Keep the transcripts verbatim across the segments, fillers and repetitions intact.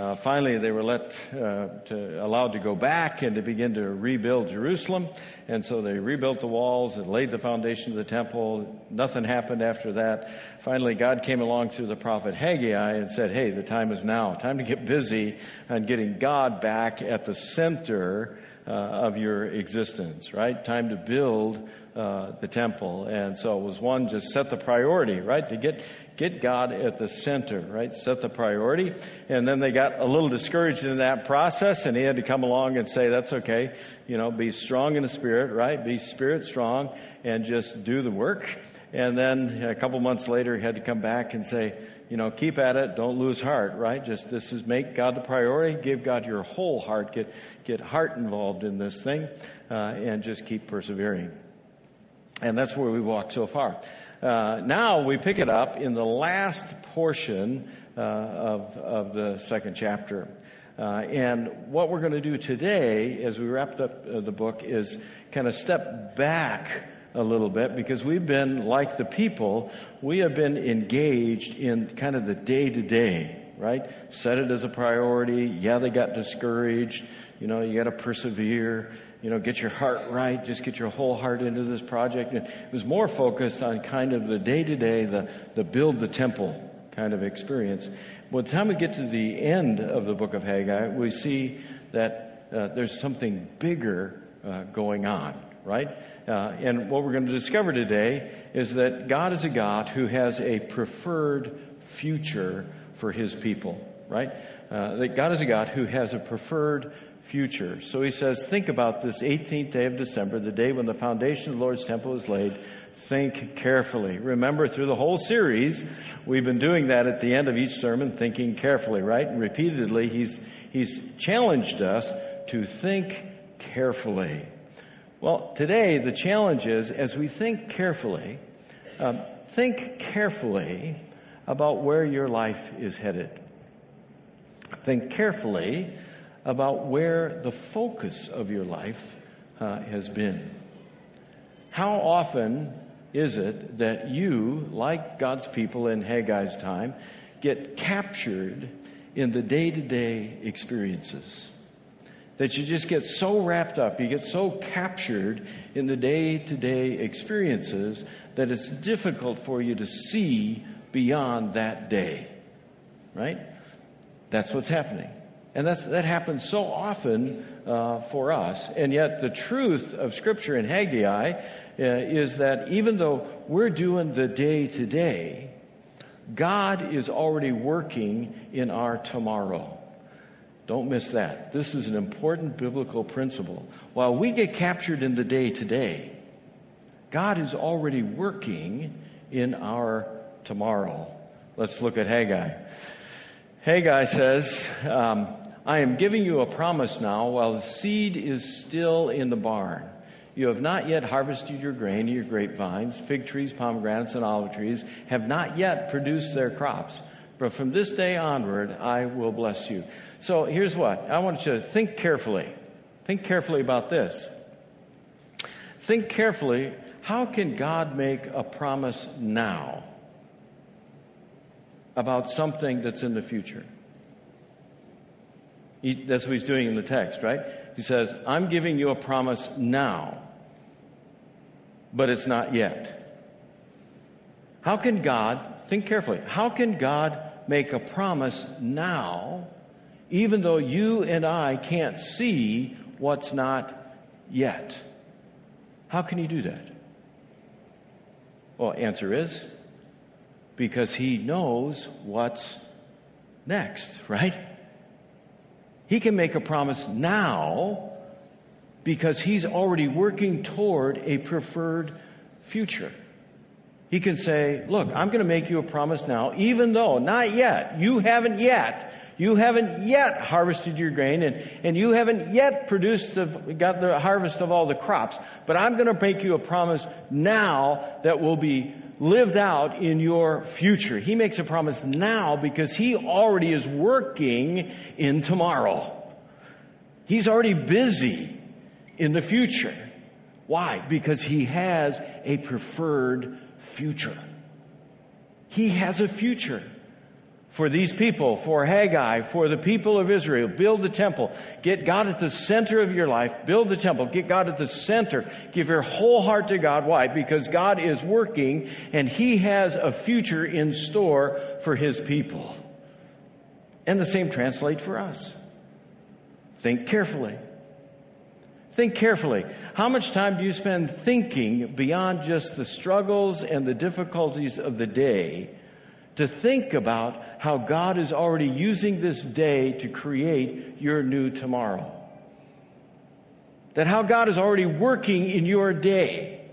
Uh, finally, they were let uh, to, allowed to go back and to begin to rebuild Jerusalem. And so they rebuilt the walls and laid the foundation of the temple. Nothing happened after that. Finally, God came along through the prophet Haggai and said, hey, the time is now. Time to get busy on getting God back at the center uh, of your existence, right? Time to build uh, the temple. And so it was one, just set the priority, right, to get Get God at the center, right? Set the priority. And then they got a little discouraged in that process, and he had to come along and say, that's okay. You know, be strong in the Spirit, right? Be Spirit strong and just do the work. And then a couple months later, he had to come back and say, you know, keep at it. Don't lose heart, right? Just this is make God the priority. Give God your whole heart. Get, get heart involved in this thing, uh, and just keep persevering. And that's where we walked so far. Uh, now we pick it up in the last portion uh, of, of the second chapter. Uh, and what we're going to do today as we wrap up uh, the book is kind of step back a little bit, because we've been, like the people, we have been engaged in kind of the day-to-day, right? Set it as a priority. Yeah, they got discouraged. You know, you got to persevere. You know, get your heart right. Just get your whole heart into this project. And it was more focused on kind of the day-to-day, the, the build the temple kind of experience. By the time we get to the end of the book of Haggai, we see that uh, there's something bigger uh, going on, right? Uh, and what we're going to discover today is that God is a God who has a preferred future for his people, right? Uh, that God is a God who has a preferred future. So he says, think about this eighteenth day of December, the day when the foundation of the Lord's temple is laid. Think carefully. Remember, through the whole series, we've been doing that at the end of each sermon, thinking carefully, right? And repeatedly, he's, he's challenged us to think carefully. Well, today, the challenge is, as we think carefully, um, think carefully about where your life is headed. Think carefully about where the focus of your life uh, has been. How often is it that you, like God's people in Haggai's time, get captured in the day-to-day experiences? That you just get so wrapped up, you get so captured in the day-to-day experiences that it's difficult for you to see beyond that day, right? That's what's happening. And that's, that happens so often uh, for us. And yet the truth of Scripture in Haggai uh, is that even though we're doing the day-to-day, God is already working in our tomorrow. Don't miss that. This is an important biblical principle. While we get captured in the day-to-day, God is already working in our tomorrow. Let's look at Haggai. Haggai says, um, I am giving you a promise now while the seed is still in the barn. You have not yet harvested your grain, your grapevines, fig trees, pomegranates, and olive trees have not yet produced their crops. But from this day onward, I will bless you. So here's what. I want you to think carefully. Think carefully about this. Think carefully, how can God make a promise now about something that's in the future? He, that's what he's doing in the text, right? He says, I'm giving you a promise now, but it's not yet. How can God, think carefully, how can God make a promise now, even though you and I can't see what's not yet? How can he do that? Well, answer is, because he knows what's next, right? He can make a promise now because he's already working toward a preferred future. He can say, look, I'm going to make you a promise now, even though not yet, you haven't yet, you haven't yet harvested your grain and, and you haven't yet produced, the, got the harvest of all the crops, but I'm going to make you a promise now that will be lived out in your future. He makes a promise now because he already is working in tomorrow. He's already busy in the future. Why? Because he has a preferred future. He has a future for these people, for Haggai, for the people of Israel. Build the temple. Get God at the center of your life. Build the temple. Get God at the center. Give your whole heart to God. Why? Because God is working and He has a future in store for His people. And the same translates for us. Think carefully. Think carefully. How much time do you spend thinking beyond just the struggles and the difficulties of the day to think about how God is already using this day to create your new tomorrow? That how God is already working in your day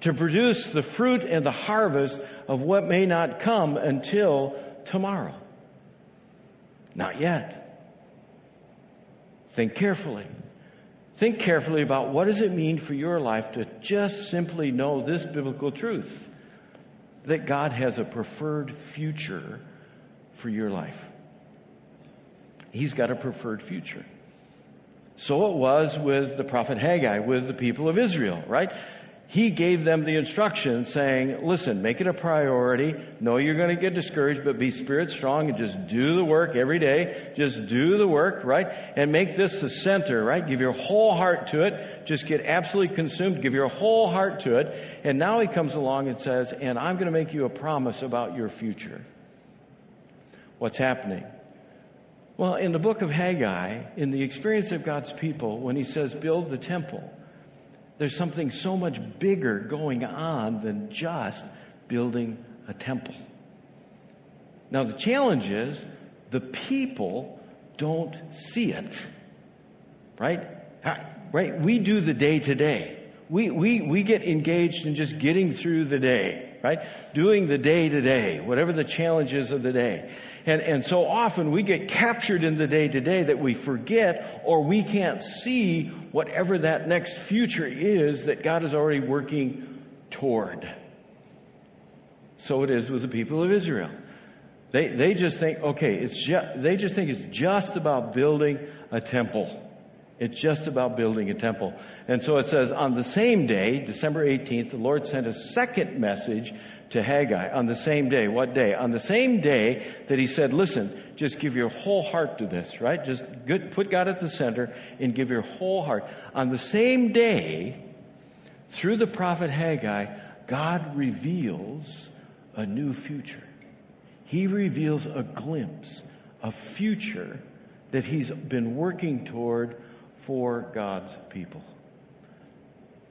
to produce the fruit and the harvest of what may not come until tomorrow. Not yet. Think carefully. Think carefully about what does it mean for your life to just simply know this biblical truth, that God has a preferred future for your life. He's got a preferred future. So it was with the prophet Haggai, with the people of Israel, right? He gave them the instruction saying, listen, make it a priority. Know you're going to get discouraged, but be spirit strong and just do the work every day. Just do the work, right? And make this the center, right? Give your whole heart to it. Just get absolutely consumed. Give your whole heart to it. And now he comes along and says, and I'm going to make you a promise about your future. What's happening? Well, in the book of Haggai, in the experience of God's people, when he says, build the temple, there's something so much bigger going on than just building a temple. Now, the challenge is the people don't see it, right? Right? We do the day-to-day. We, we, we get engaged in just getting through the day, right? Doing the day-to-day, whatever the challenge is of the day. And, and so often we get captured in the day-to-day that we forget or we can't see whatever that next future is that God is already working toward. So it is with the people of Israel. They, they just think, okay, it's just, they just think it's just about building a temple. It's just about building a temple. And so it says, on the same day, December eighteenth, the Lord sent a second message to Haggai. On the same day. What day? On the same day that he said, listen, just give your whole heart to this, right? Just good, put God at the center and give your whole heart. On the same day, through the prophet Haggai, God reveals a new future. He reveals a glimpse, a future that he's been working toward for God's people.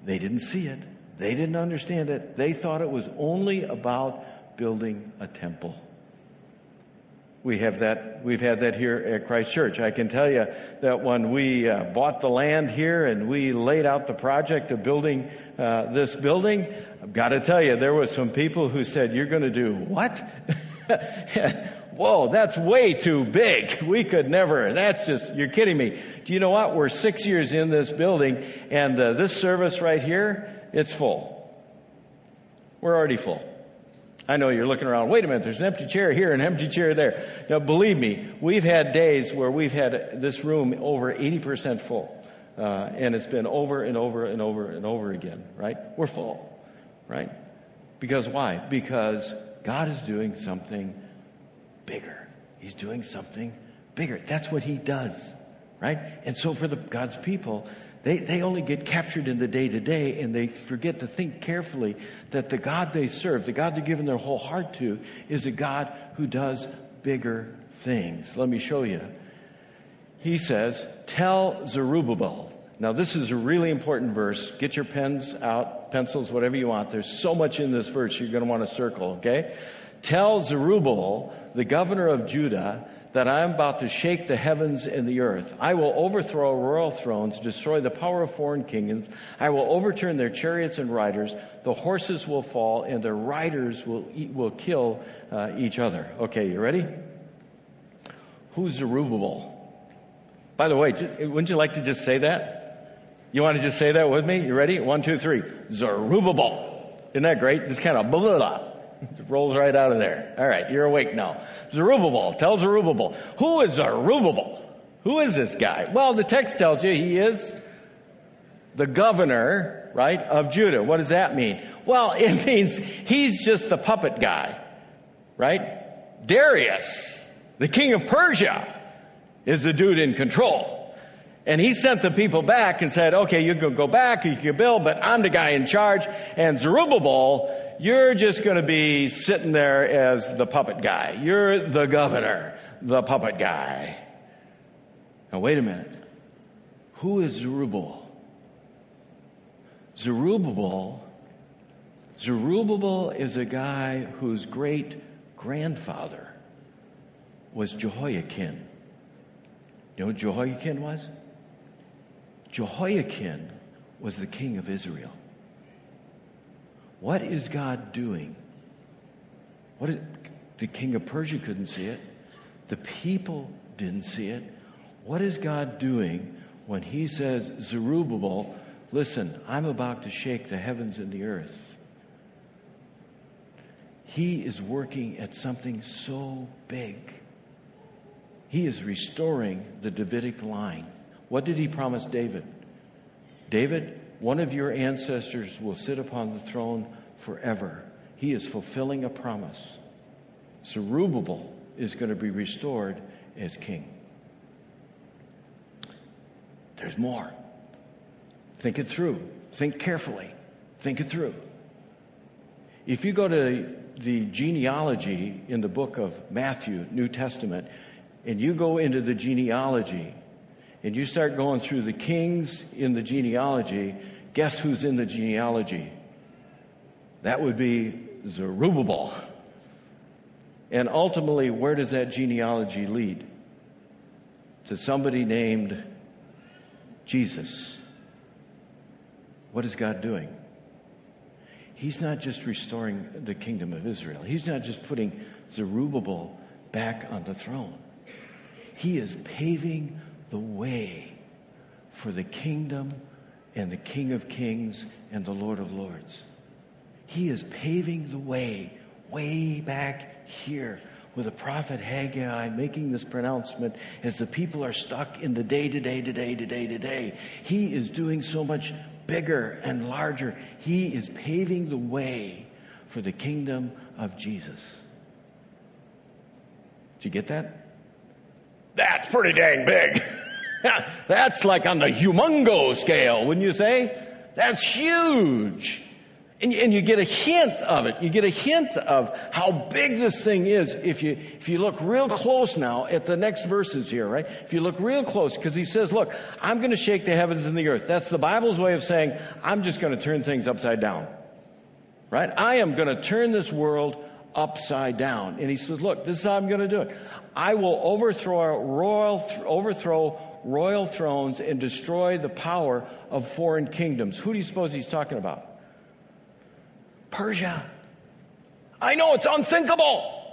They didn't see it. They didn't understand it. They thought it was only about building a temple. We have that, we've had that here at Christ Church. I can tell you that when we uh, bought the land here and we laid out the project of building uh, this building, I've got to tell you, there were some people who said, you're going to do what? Whoa, that's way too big. We could never. That's just, you're kidding me. Do you know what? We're six years in this building, and uh, this service right here, it's full. We're already full. I know you're looking around. Wait a minute, there's an empty chair here and an empty chair there. Now, believe me, we've had days where we've had this room over eighty percent full, uh, and it's been over and over and over and over again, right? We're full, right? Because why? Because God is doing something bigger. He's doing something bigger. That's what he does, right? And so for the God's people, they, they only get captured in the day-to-day, and they forget to think carefully that the God they serve, the God they're giving their whole heart to, is a God who does bigger things. Let me show you. He says, tell Zerubbabel. Now, this is a really important verse. Get your pens out, pencils, whatever you want. There's so much in this verse you're going to want to circle, okay? Tell Zerubbabel, the governor of Judah, that I am about to shake the heavens and the earth. I will overthrow royal thrones, destroy the power of foreign kingdoms. I will overturn their chariots and riders. The horses will fall, and their riders will eat, will kill uh, each other. Okay, you ready? Who's Zerubbabel? By the way, just, wouldn't you like to just say that? You want to just say that with me? You ready? One, two, three. Zerubbabel. Isn't that great? Just kind of blah, blah, blah. It rolls right out of there. All right, you're awake now. Zerubbabel, tell Zerubbabel. Who is Zerubbabel? Who is this guy? Well, the text tells you he is the governor, right, of Judah. What does that mean? Well, it means he's just the puppet guy, right? Darius, the king of Persia, is the dude in control. And he sent the people back and said, okay, you can go back, you can build, but I'm the guy in charge. And Zerubbabel, you're just going to be sitting there as the puppet guy. You're the governor, the puppet guy. Now, wait a minute. Who is Zerubbabel? Zerubbabel, Zerubbabel is a guy whose great-grandfather was Jehoiachin. You know what Jehoiachin was? Jehoiachin was the king of Israel. What is God doing? What is, the king of Persia couldn't see it. The people didn't see it. What is God doing when he says, Zerubbabel, listen, I'm about to shake the heavens and the earth? He is working at something so big. He is restoring the Davidic line. What did he promise David? David, one of your ancestors will sit upon the throne forever. He is fulfilling a promise. Zerubbabel is going to be restored as king. There's more. Think it through. Think carefully. Think it through. If you go to the genealogy in the book of Matthew, New Testament, and you go into the genealogy, and you start going through the kings in the genealogy, guess who's in the genealogy? That would be Zerubbabel. And ultimately, where does that genealogy lead? To somebody named Jesus. What is God doing? He's not just restoring the kingdom of Israel. He's not just putting Zerubbabel back on the throne. He is paving the way for the kingdom and the King of Kings and the Lord of Lords. He is paving the way, way back here, with the prophet Haggai making this pronouncement as the people are stuck in the day to day to day to day to day. He is doing so much bigger and larger. He is paving the way for the kingdom of Jesus. Did you get that? That's pretty dang big. That's like on the humongo scale, wouldn't you say? That's huge. And, and you get a hint of it. You get a hint of how big this thing is if you if you look real close now at the next verses here, right? If you look real close, because he says, look, I'm going to shake the heavens and the earth. That's the Bible's way of saying, I'm just going to turn things upside down, right? I am going to turn this world upside down. And he says, look, this is how I'm going to do it. I will overthrow royal, overthrow royal thrones and destroy the power of foreign kingdoms. Who do you suppose he's talking about? Persia. I know it's unthinkable.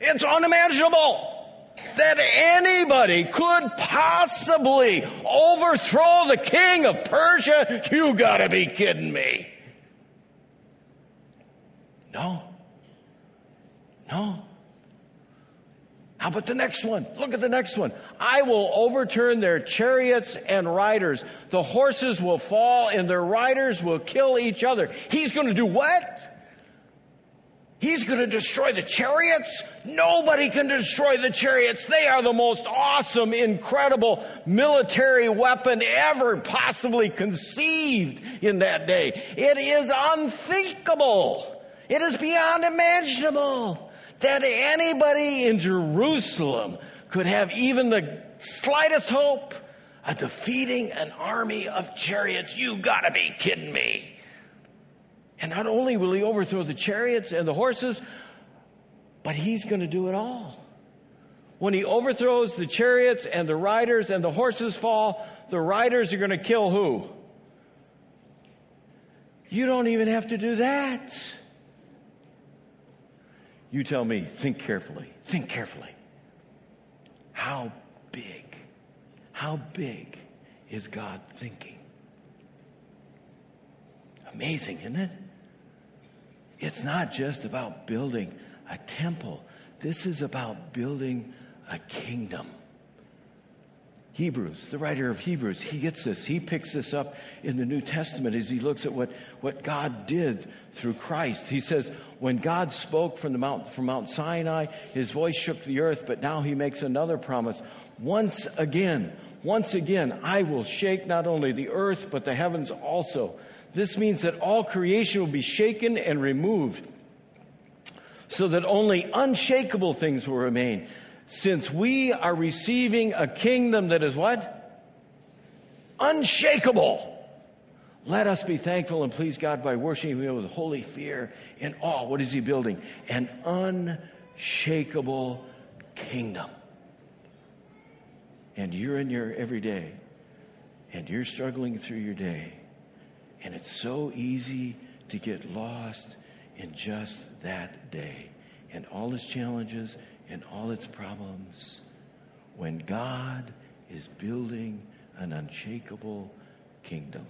It's unimaginable that anybody could possibly overthrow the king of Persia. You gotta be kidding me. No. No. How about the next one? Look at the next one. I will overturn their chariots and riders. The horses will fall and their riders will kill each other. He's going to do what? He's going to destroy the chariots? Nobody can destroy the chariots. They are the most awesome, incredible military weapon ever possibly conceived in that day. It is unthinkable. It is beyond imaginable that anybody in Jerusalem could have even the slightest hope of defeating an army of chariots. You gotta be kidding me. And not only will he overthrow the chariots and the horses, but he's gonna do it all. When he overthrows the chariots and the riders and the horses fall, the riders are gonna kill who? You don't even have to do that. You tell me, think carefully, think carefully. How big, how big is God thinking? Amazing, isn't it? It's not just about building a temple. This is about building a kingdom. Hebrews, the writer of Hebrews, he gets this. He picks this up in the New Testament as he looks at what, what God did through Christ. He says, when God spoke from the Mount, from Mount Sinai, his voice shook the earth, but now he makes another promise. Once again, once again, I will shake not only the earth, but the heavens also. This means that all creation will be shaken and removed, so that only unshakable things will remain. Since we are receiving a kingdom that is what? Unshakable. Let us be thankful and please God by worshiping Him with holy fear and awe. What is He building? An unshakable kingdom. And you're in your everyday, and you're struggling through your day, and it's so easy to get lost in just that day and all its challenges and all its problems, when God is building an unshakable kingdom.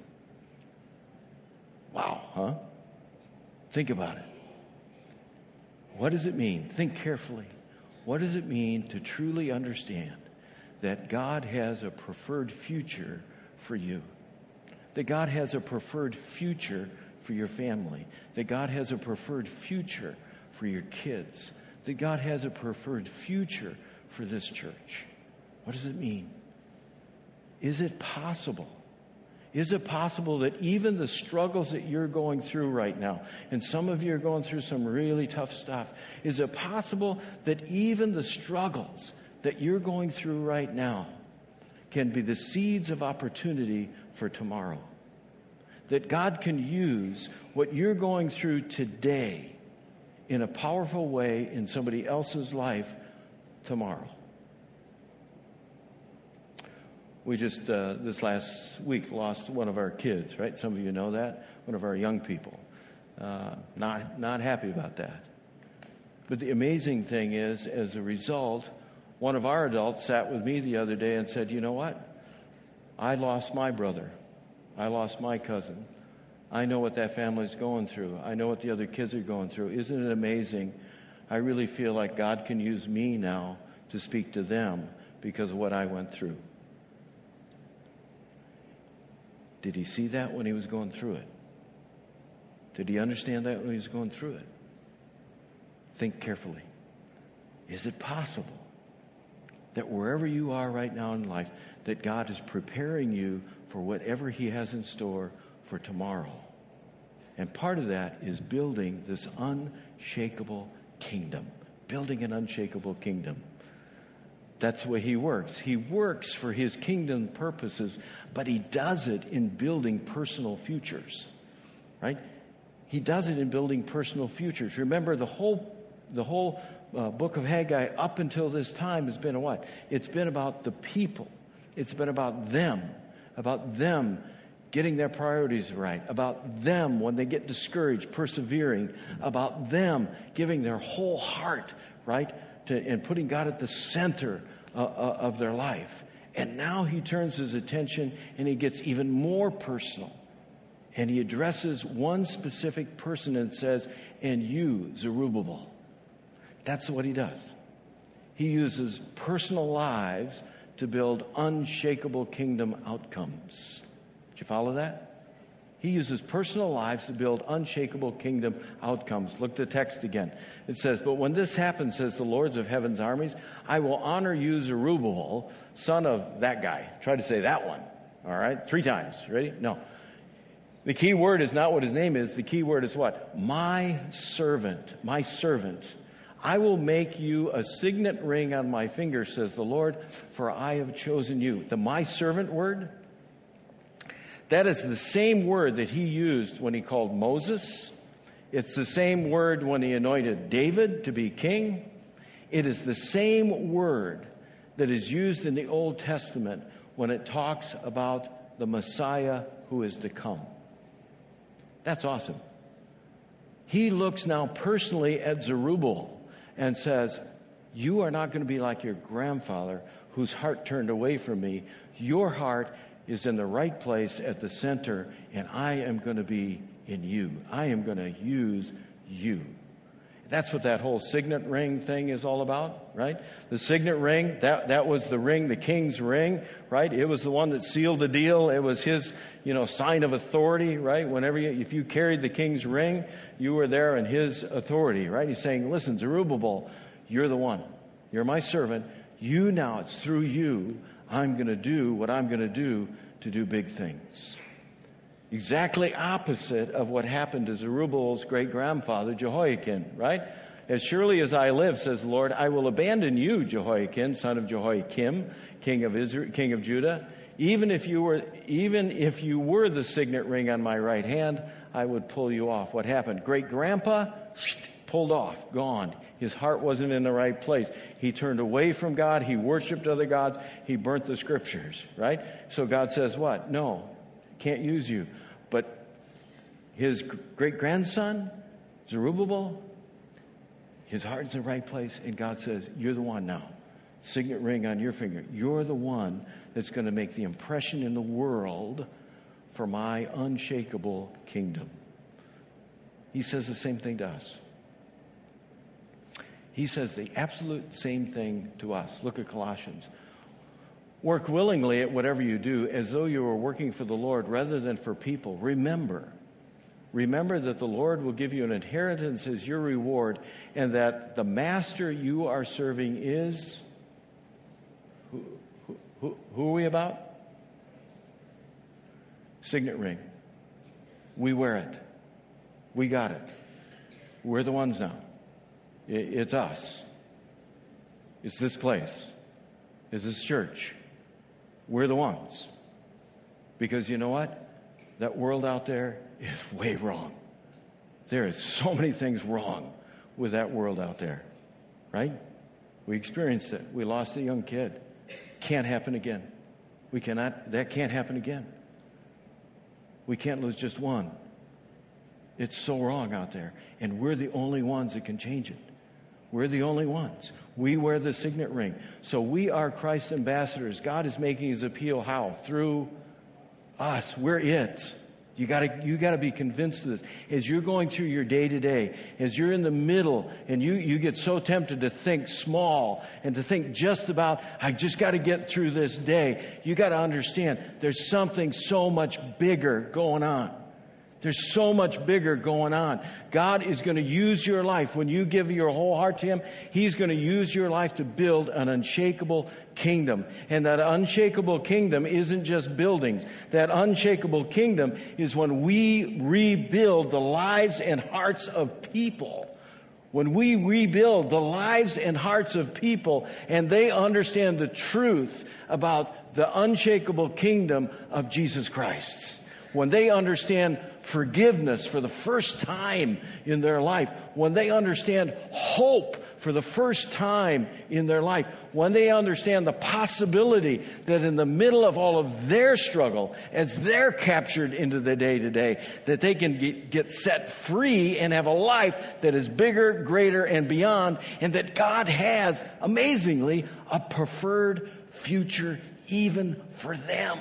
Wow, huh? Think about it. What does it mean? Think carefully. What does it mean to truly understand that God has a preferred future for you? That God has a preferred future for your family? That God has a preferred future for your kids? That God has a preferred future for this church? What does it mean? Is it possible? Is it possible that even the struggles that you're going through right now, and some of you are going through some really tough stuff, is it possible that even the struggles that you're going through right now can be the seeds of opportunity for tomorrow? That God can use what you're going through today in a powerful way in somebody else's life tomorrow. We just, uh, this last week, lost one of our kids, right? Some of you know that. One of our young people. Uh, not, not happy about that. But the amazing thing is, as a result, one of our adults sat with me the other day and said, you know what? I lost my brother. I lost my cousin. I know what that family's going through. I know what the other kids are going through. Isn't it amazing? I really feel like God can use me now to speak to them because of what I went through. Did he see that when he was going through it? Did he understand that when he was going through it? Think carefully. Is it possible that wherever you are right now in life, that God is preparing you for whatever He has in store for tomorrow? And part of that is building this unshakable kingdom. Building an unshakable kingdom. That's the way He works. He works for His kingdom purposes, but He does it in building personal futures. Right? He does it in building personal futures. Remember, the whole the whole uh, book of Haggai up until this time has been a what? It's been about the people. It's been about them. About them getting their priorities right, about them when they get discouraged, persevering, about them giving their whole heart, right, to, and putting God at the center uh, uh, of their life. And now He turns His attention and He gets even more personal. And He addresses one specific person and says, and you, Zerubbabel. That's what He does. He uses personal lives to build unshakable kingdom outcomes. Did you follow that? He uses personal lives to build unshakable kingdom outcomes. Look at the text again. It says, but when this happens, says the Lords of heaven's armies, I will honor you, Zerubbabel, son of that guy. Try to say that one. All right? Three times. Ready? No. The key word is not what his name is. The key word is what? My servant. My servant. I will make you a signet ring on my finger, says the Lord, for I have chosen you. The my servant word? That is the same word that He used when He called Moses. It's the same word when He anointed David to be king. It is the same word that is used in the Old Testament when it talks about the Messiah who is to come. That's awesome. He looks now personally at Zerubbabel and says, you are not going to be like your grandfather whose heart turned away from me. Your heart is in the right place at the center, and I am going to be in you. I am going to use you. That's what that whole signet ring thing is all about, right? The signet ring, that, that was the ring, the king's ring, right? It was the one that sealed the deal. It was his, you know, sign of authority, right? Whenever you, if you carried the king's ring, you were there in his authority, right? He's saying, listen, Zerubbabel, you're the one. You're my servant. You now, it's through you, I'm going to do what I'm going to do to do big things. Exactly opposite of what happened to Zerubbabel's great-grandfather, Jehoiakim, right? As surely as I live, says the Lord, I will abandon you, Jehoiakim, son of Jehoiakim, king of Israel, king of Judah. Even if you were, even if you were the signet ring on my right hand, I would pull you off. What happened? Great-grandpa pulled off, gone. His heart wasn't in the right place. He turned away from God. He worshipped other gods. He burnt the scriptures, right? So God says what? No. Can't use you. But his great-grandson, Zerubbabel, his heart's in the right place, and God says, you're the one now. Signet ring on your finger. You're the one that's going to make the impression in the world for my unshakable kingdom. He says the same thing to us. He says the absolute same thing to us. Look at Colossians. Work willingly at whatever you do, as though you were working for the Lord rather than for people. Remember, remember that the Lord will give you an inheritance as your reward, and that the master you are serving is, who, who, who are we about? Signet ring. We wear it. We got it. We're the ones now. It, it's us. It's this place. It's this church. We're the ones. Because you know what? That world out there is way wrong. There is so many things wrong with that world out there. Right? We experienced it. We lost a young kid. Can't happen again. We cannot, that can't happen again. We can't lose just one. It's so wrong out there. And we're the only ones that can change it. We're the only ones. We wear the signet ring. So we are Christ's ambassadors. God is making his appeal how? Through us. We're it. You gotta, you gotta be convinced of this. As you're going through your day to day, as you're in the middle and you, you get so tempted to think small and to think just about, I just gotta get through this day. You gotta understand there's something so much bigger going on. There's so much bigger going on. God is going to use your life. When you give your whole heart to him, he's going to use your life to build an unshakable kingdom. And that unshakable kingdom isn't just buildings. That unshakable kingdom is when we rebuild the lives and hearts of people. When we rebuild the lives and hearts of people and they understand the truth about the unshakable kingdom of Jesus Christ. When they understand forgiveness for the first time in their life, when they understand hope for the first time in their life, when they understand the possibility that in the middle of all of their struggle, as they're captured into the day-to-day, that they can get, get set free and have a life that is bigger, greater, and beyond, and that God has, amazingly, a preferred future even for them.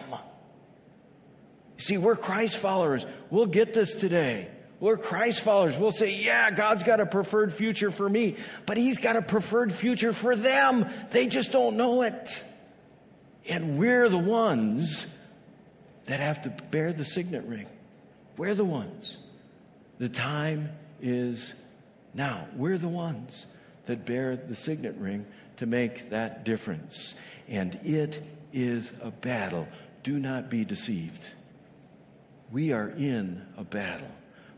See, we're Christ followers. We'll get this today. We're Christ followers. We'll say, yeah, God's got a preferred future for me, but he's got a preferred future for them. They just don't know it. And we're the ones that have to bear the signet ring. We're the ones. The time is now. We're the ones that bear the signet ring to make that difference. And it is a battle. Do not be deceived. We are in a battle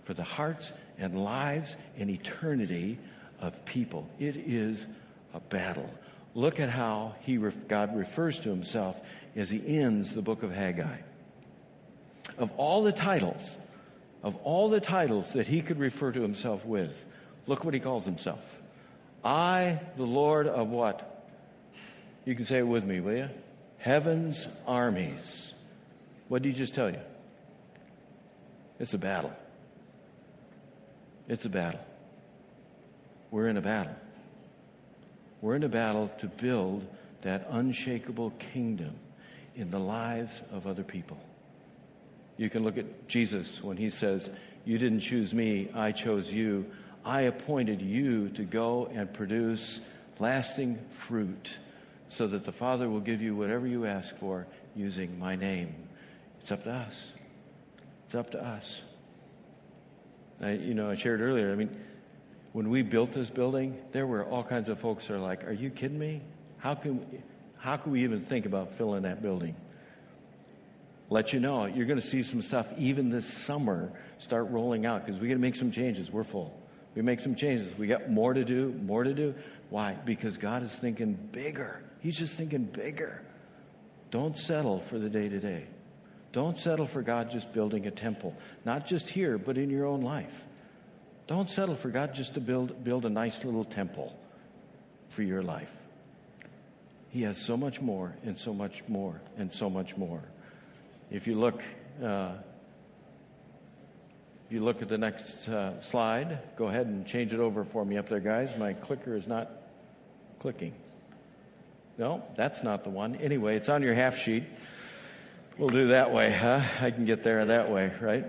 for the hearts and lives and eternity of people. It is a battle. Look at how he, God refers to himself as he ends the book of Haggai. Of all the titles, of all the titles that he could refer to himself with, look what he calls himself. I, the Lord of what? You can say it with me, will you? Heaven's armies. What did he just tell you? It's a battle. It's a battle. We're in a battle. We're in a battle to build that unshakable kingdom in the lives of other people. You can look at Jesus when he says, you didn't choose me, I chose you. I appointed you to go and produce lasting fruit so that the Father will give you whatever you ask for using my name. It's up to us. It's up to us. I, you know, I shared earlier, I mean, when we built this building, there were all kinds of folks who are like, are you kidding me? How can, how can we even think about filling that building? Let you know, you're going to see some stuff even this summer start rolling out because we're going to make some changes. We're full. We make some changes. We got more to do, more to do. Why? Because God is thinking bigger. He's just thinking bigger. Don't settle for the day-to-day. Don't settle for God just building a temple, not just here, but in your own life. Don't settle for God just to build, build a nice little temple for your life. He has so much more and so much more and so much more. If you look, uh, if you look at the next uh, slide, go ahead and change it over for me up there, guys. My clicker is not clicking. No, that's not the one. Anyway, it's on your half sheet. We'll do that way, huh? I can get there that way, right?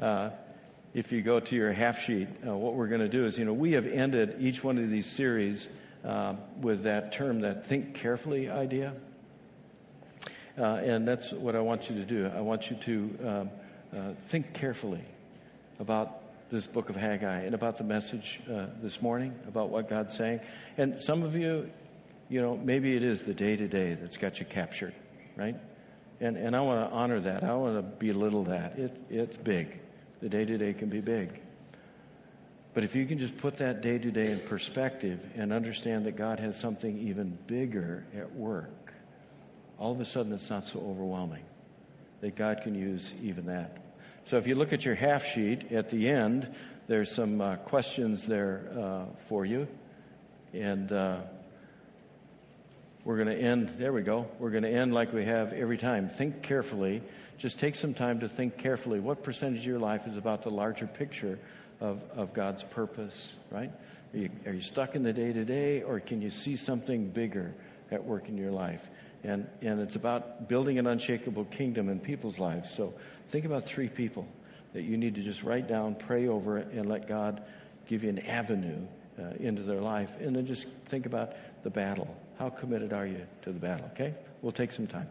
Uh, if you go to your half sheet, uh, what we're going to do is, you know, we have ended each one of these series uh, with that term, that think carefully idea. Uh, and that's what I want you to do. I want you to um, uh, think carefully about this book of Haggai and about the message uh, this morning, about what God's saying. And some of you, you know, maybe it is the day-to-day that's got you captured, right? And and I want to honor that. I want to belittle that. It, it's big. The day-to-day can be big. But if you can just put that day-to-day in perspective and understand that God has something even bigger at work, all of a sudden it's not so overwhelming that God can use even that. So if you look at your half sheet at the end, there's some uh, questions there uh, for you. And Uh, We're going to end, there we go, we're going to end like we have every time. Think carefully. Just take some time to think carefully. What percentage of your life is about the larger picture of, of God's purpose, right? Are you, are you stuck in the day-to-day, or can you see something bigger at work in your life? And, and it's about building an unshakable kingdom in people's lives. So think about three people that you need to just write down, pray over it, and let God give you an avenue uh, into their life. And then just think about the battle. How committed are you to the battle? Okay? We'll take some time.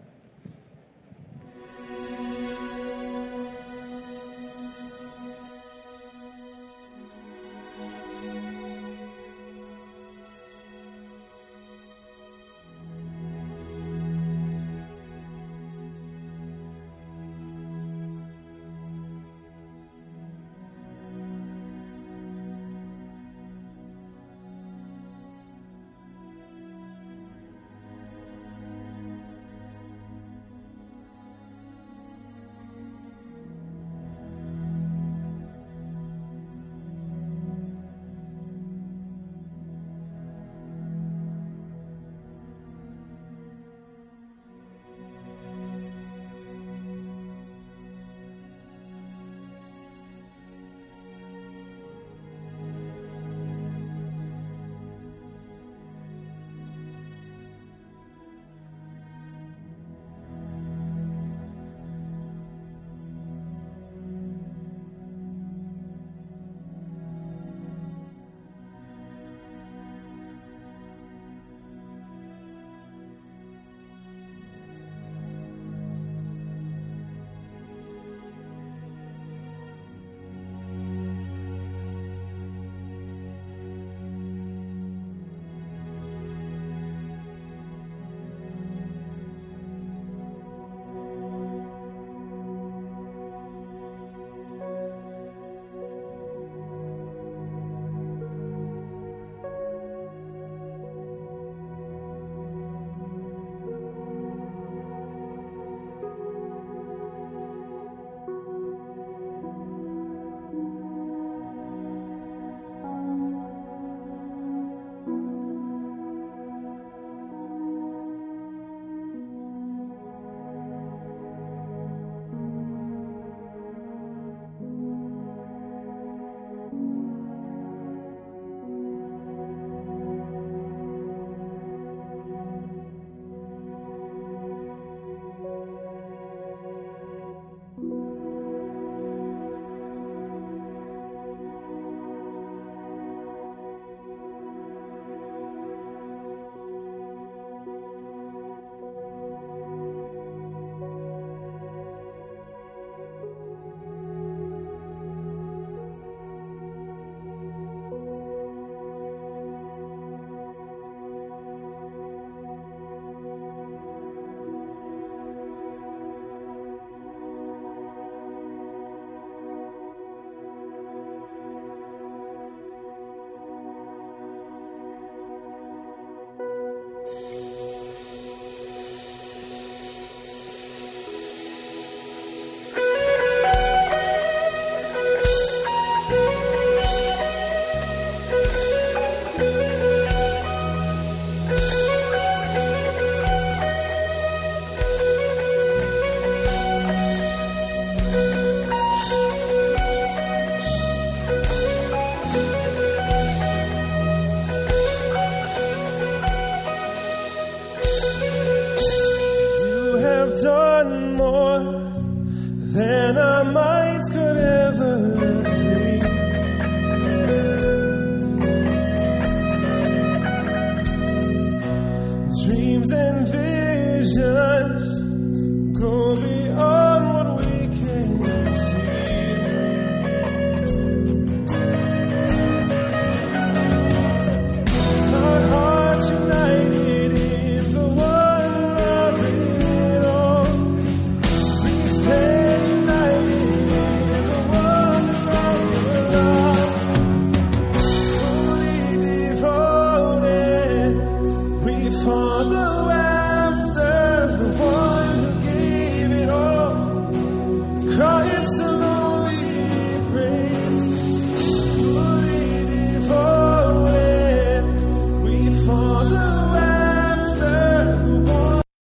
have done more than our minds could ever dream. Dreams and visions go beyond what we can see. Our hearts united. Christ.